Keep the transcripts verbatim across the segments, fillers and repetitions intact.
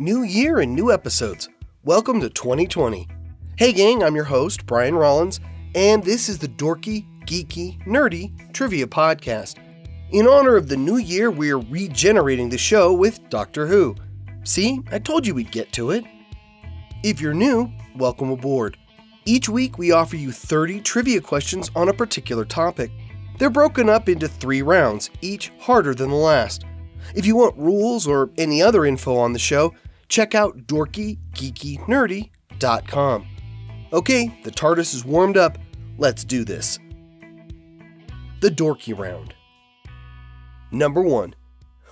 New year and new episodes. Welcome to twenty twenty. Hey gang, I'm your host, Brian Rollins, and this is the dorky, geeky, nerdy trivia podcast. In honor of the new year, we are regenerating the show with Doctor Who. See, I told you we'd get to it. If you're new, welcome aboard. Each week, we offer you thirty trivia questions on a particular topic. They're broken up into three rounds, each harder than the last. If you want rules or any other info on the show, check out dorky geeky nerdy dot com. Okay, the TARDIS is warmed up. Let's do this. The Dorky Round. Number one.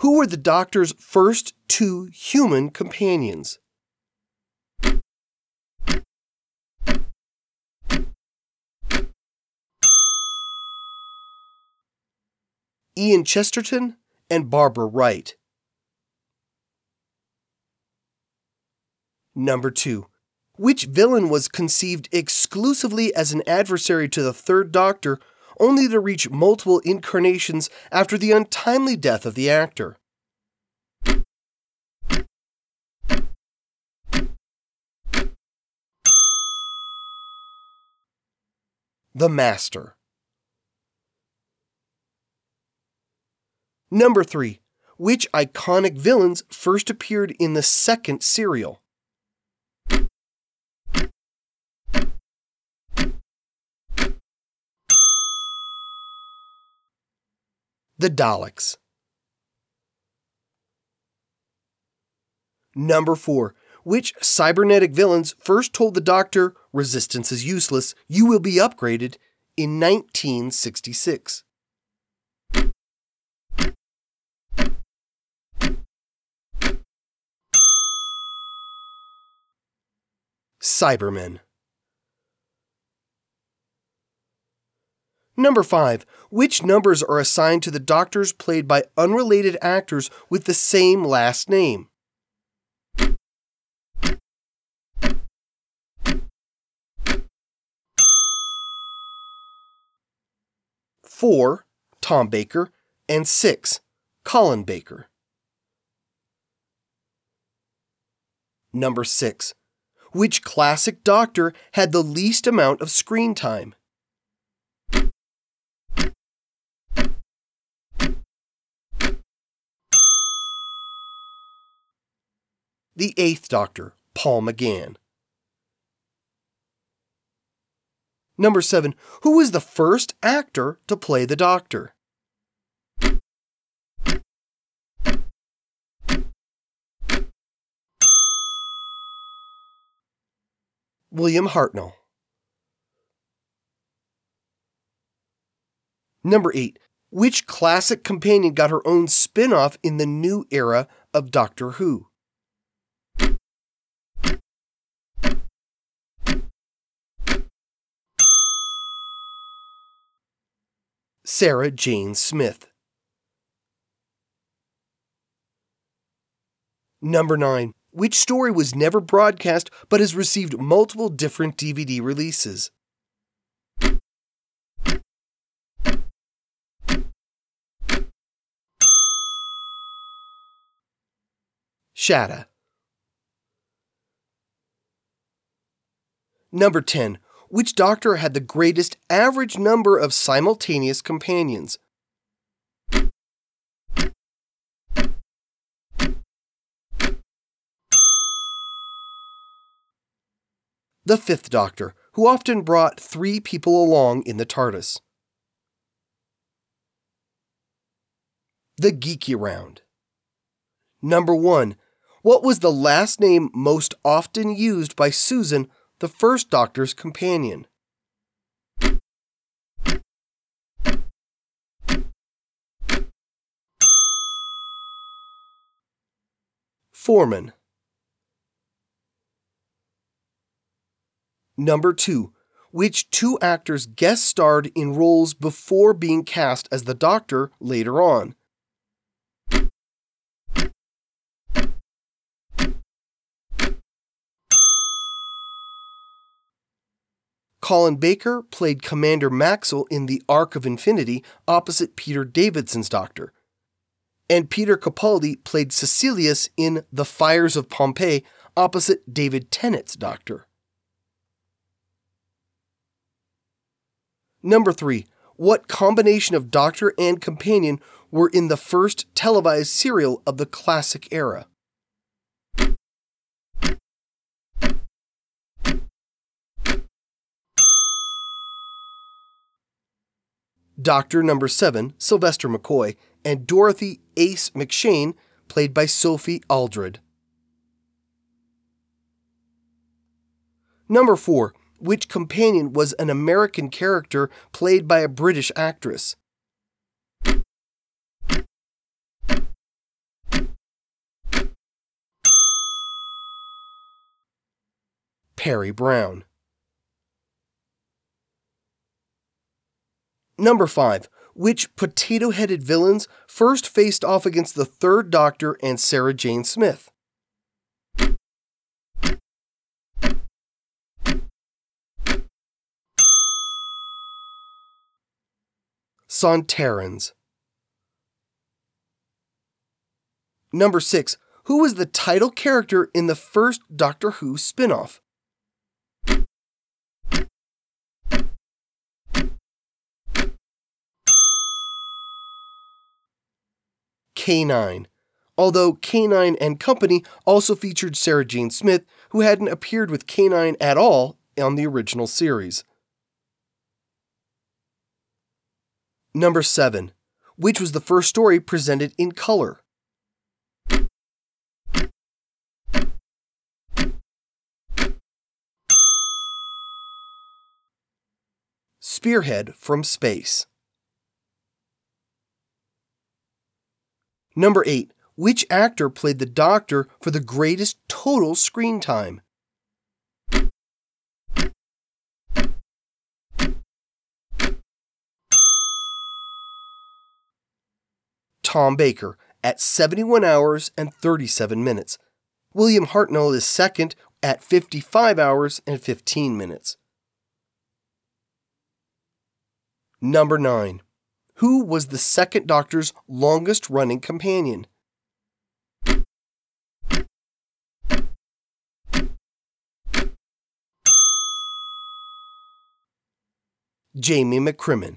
Who were the Doctor's first two human companions? Ian Chesterton and Barbara Wright. Number two. Which villain was conceived exclusively as an adversary to the Third Doctor, only to reach multiple incarnations after the untimely death of the actor? The Master. Number three. Which iconic villains first appeared in the second serial? The Daleks. Number four. Which cybernetic villains first told the Doctor, "Resistance is useless, you will be upgraded," in nineteen sixty-six? Cybermen. Number five. Which numbers are assigned to the Doctors played by unrelated actors with the same last name? four. Tom Baker, and six. Colin Baker. Number six. Which classic Doctor had the least amount of screen time? The Eighth Doctor, Paul McGann. Number seven. Who was the first actor to play the Doctor? William Hartnell. Number eight. Which classic companion got her own spin-off in the new era of Doctor Who? Sarah Jane Smith. Number nine. Which story was never broadcast but has received multiple different D V D releases? Shada. Number ten. Which Doctor had the greatest average number of simultaneous companions? The Fifth Doctor, who often brought three people along in the TARDIS. The Geeky Round. Number one. What was the last name most often used by Susan, the First Doctor's companion? Foreman. Number two. Which two actors guest starred in roles before being cast as the Doctor later on? Colin Baker played Commander Maxwell in The Ark of Infinity opposite Peter Davidson's Doctor. and Peter Capaldi played Cecilius in The Fires of Pompeii opposite David Tennant's Doctor. Number three. What combination of Doctor and Companion were in the first televised serial of the classic era? Doctor number seven, Sylvester McCoy, and Dorothy Ace McShane, played by Sophie Aldred. Number four. Which companion was an American character played by a British actress? Perry Brown. Number five. Which potato-headed villains first faced off against the Third Doctor and Sarah Jane Smith? Sontarans. Number six. Who was the title character in the first Doctor Who spin-off? K nine. Although K nine and Company also featured Sarah Jane Smith, who hadn't appeared with K nine at all on the original series. Number seven. Which was the first story presented in color? Spearhead from Space. Number eight. Which actor played the Doctor for the greatest total screen time? Tom Baker, at seventy-one hours and thirty-seven minutes. William Hartnell is second at fifty-five hours and fifteen minutes. Number nine. Who was the second Doctor's longest-running companion? Jamie McCrimmon.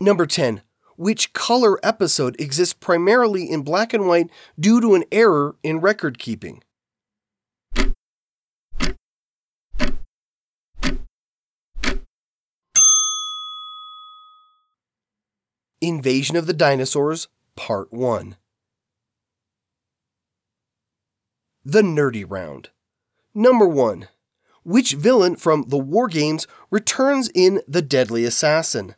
Number ten. Which color episode exists primarily in black and white due to an error in record keeping? Invasion of the Dinosaurs, Part one. The Nerdy Round. Number one. Which villain from The War Games returns in The Deadly Assassin?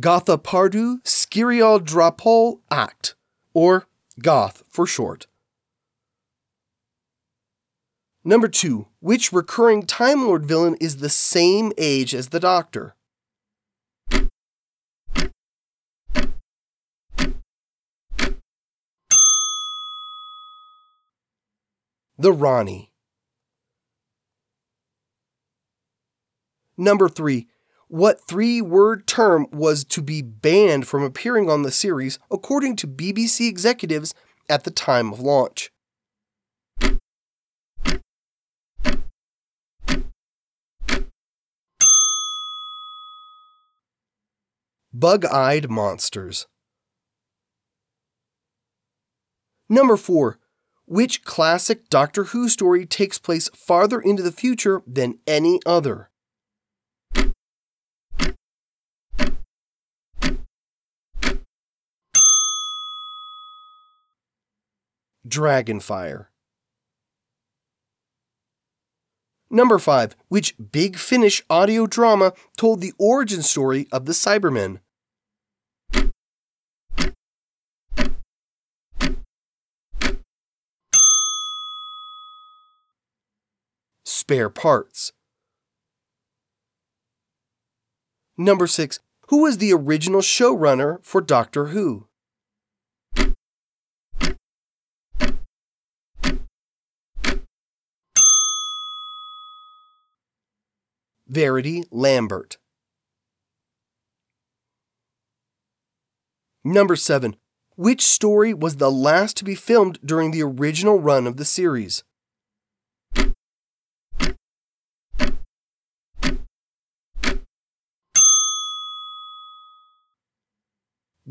Gothapardu Skirial Drapol Act, or Goth for short. Number two. Which recurring Time Lord villain is the same age as the Doctor? The Rani. Number three. What three-word term was to be banned from appearing on the series, according to B B C executives at the time of launch? Bug-eyed monsters. Number four. Which classic Doctor Who story takes place farther into the future than any other? Dragonfire. Number five. Which Big Finish audio drama told the origin story of the Cybermen? Spare Parts. Number six. Who was the original showrunner for Doctor Who? Verity Lambert. Number seven. Which story was the last to be filmed during the original run of the series?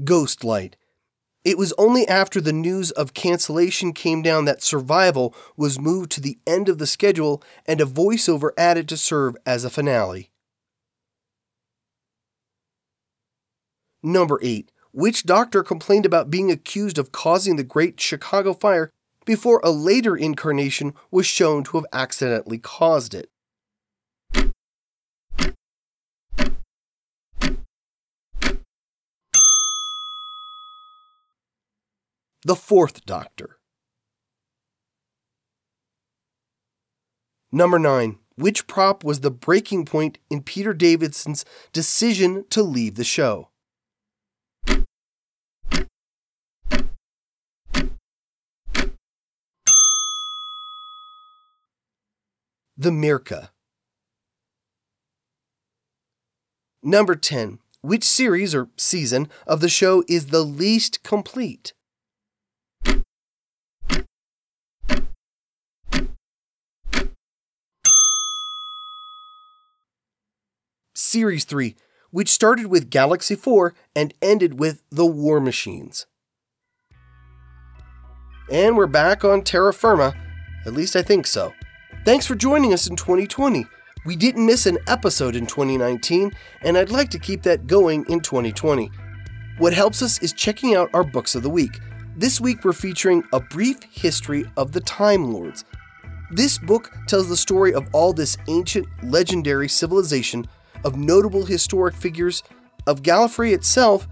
Ghost Light. It was only after the news of cancellation came down that Survival was moved to the end of the schedule and a voiceover added to serve as a finale. Number eight. Which doctor complained about being accused of causing the Great Chicago Fire before a later incarnation was shown to have accidentally caused it? The Fourth Doctor. Number nine. Which prop was the breaking point in Peter Davison's decision to leave the show? The Mirka. Number ten. Which series or season of the show is the least complete? Series three, which started with Galaxy four and ended with The War Machines. And we're back on Terra Firma, at least I think so. Thanks for joining us in twenty twenty. We didn't miss an episode in twenty nineteen, and I'd like to keep that going in twenty twenty. What helps us is checking out our books of the week. This week we're featuring A Brief History of the Time Lords. This book tells the story of all this ancient, legendary civilization, of notable historic figures, of Gallifrey itself,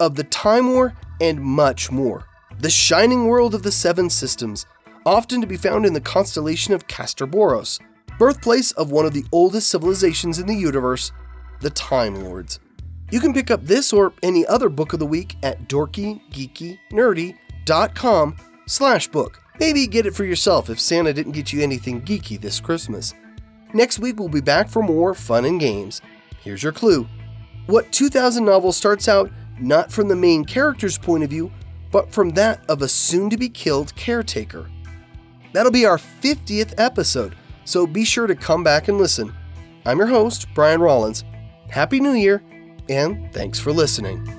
of the Time War, and much more. The shining world of the Seven Systems, often to be found in the constellation of Castor Boros, birthplace of one of the oldest civilizations in the universe, the Time Lords. You can pick up this or any other book of the week at dorky geeky nerdy dot com slash book. Maybe get it for yourself if Santa didn't get you anything geeky this Christmas. Next week we'll be back for more fun and games. Here's your clue. What two thousand novel starts out not from the main character's point of view, but from that of a soon-to-be-killed caretaker? That'll be our fiftieth episode, so be sure to come back and listen. I'm your host, Brian Rollins. Happy New Year, and thanks for listening.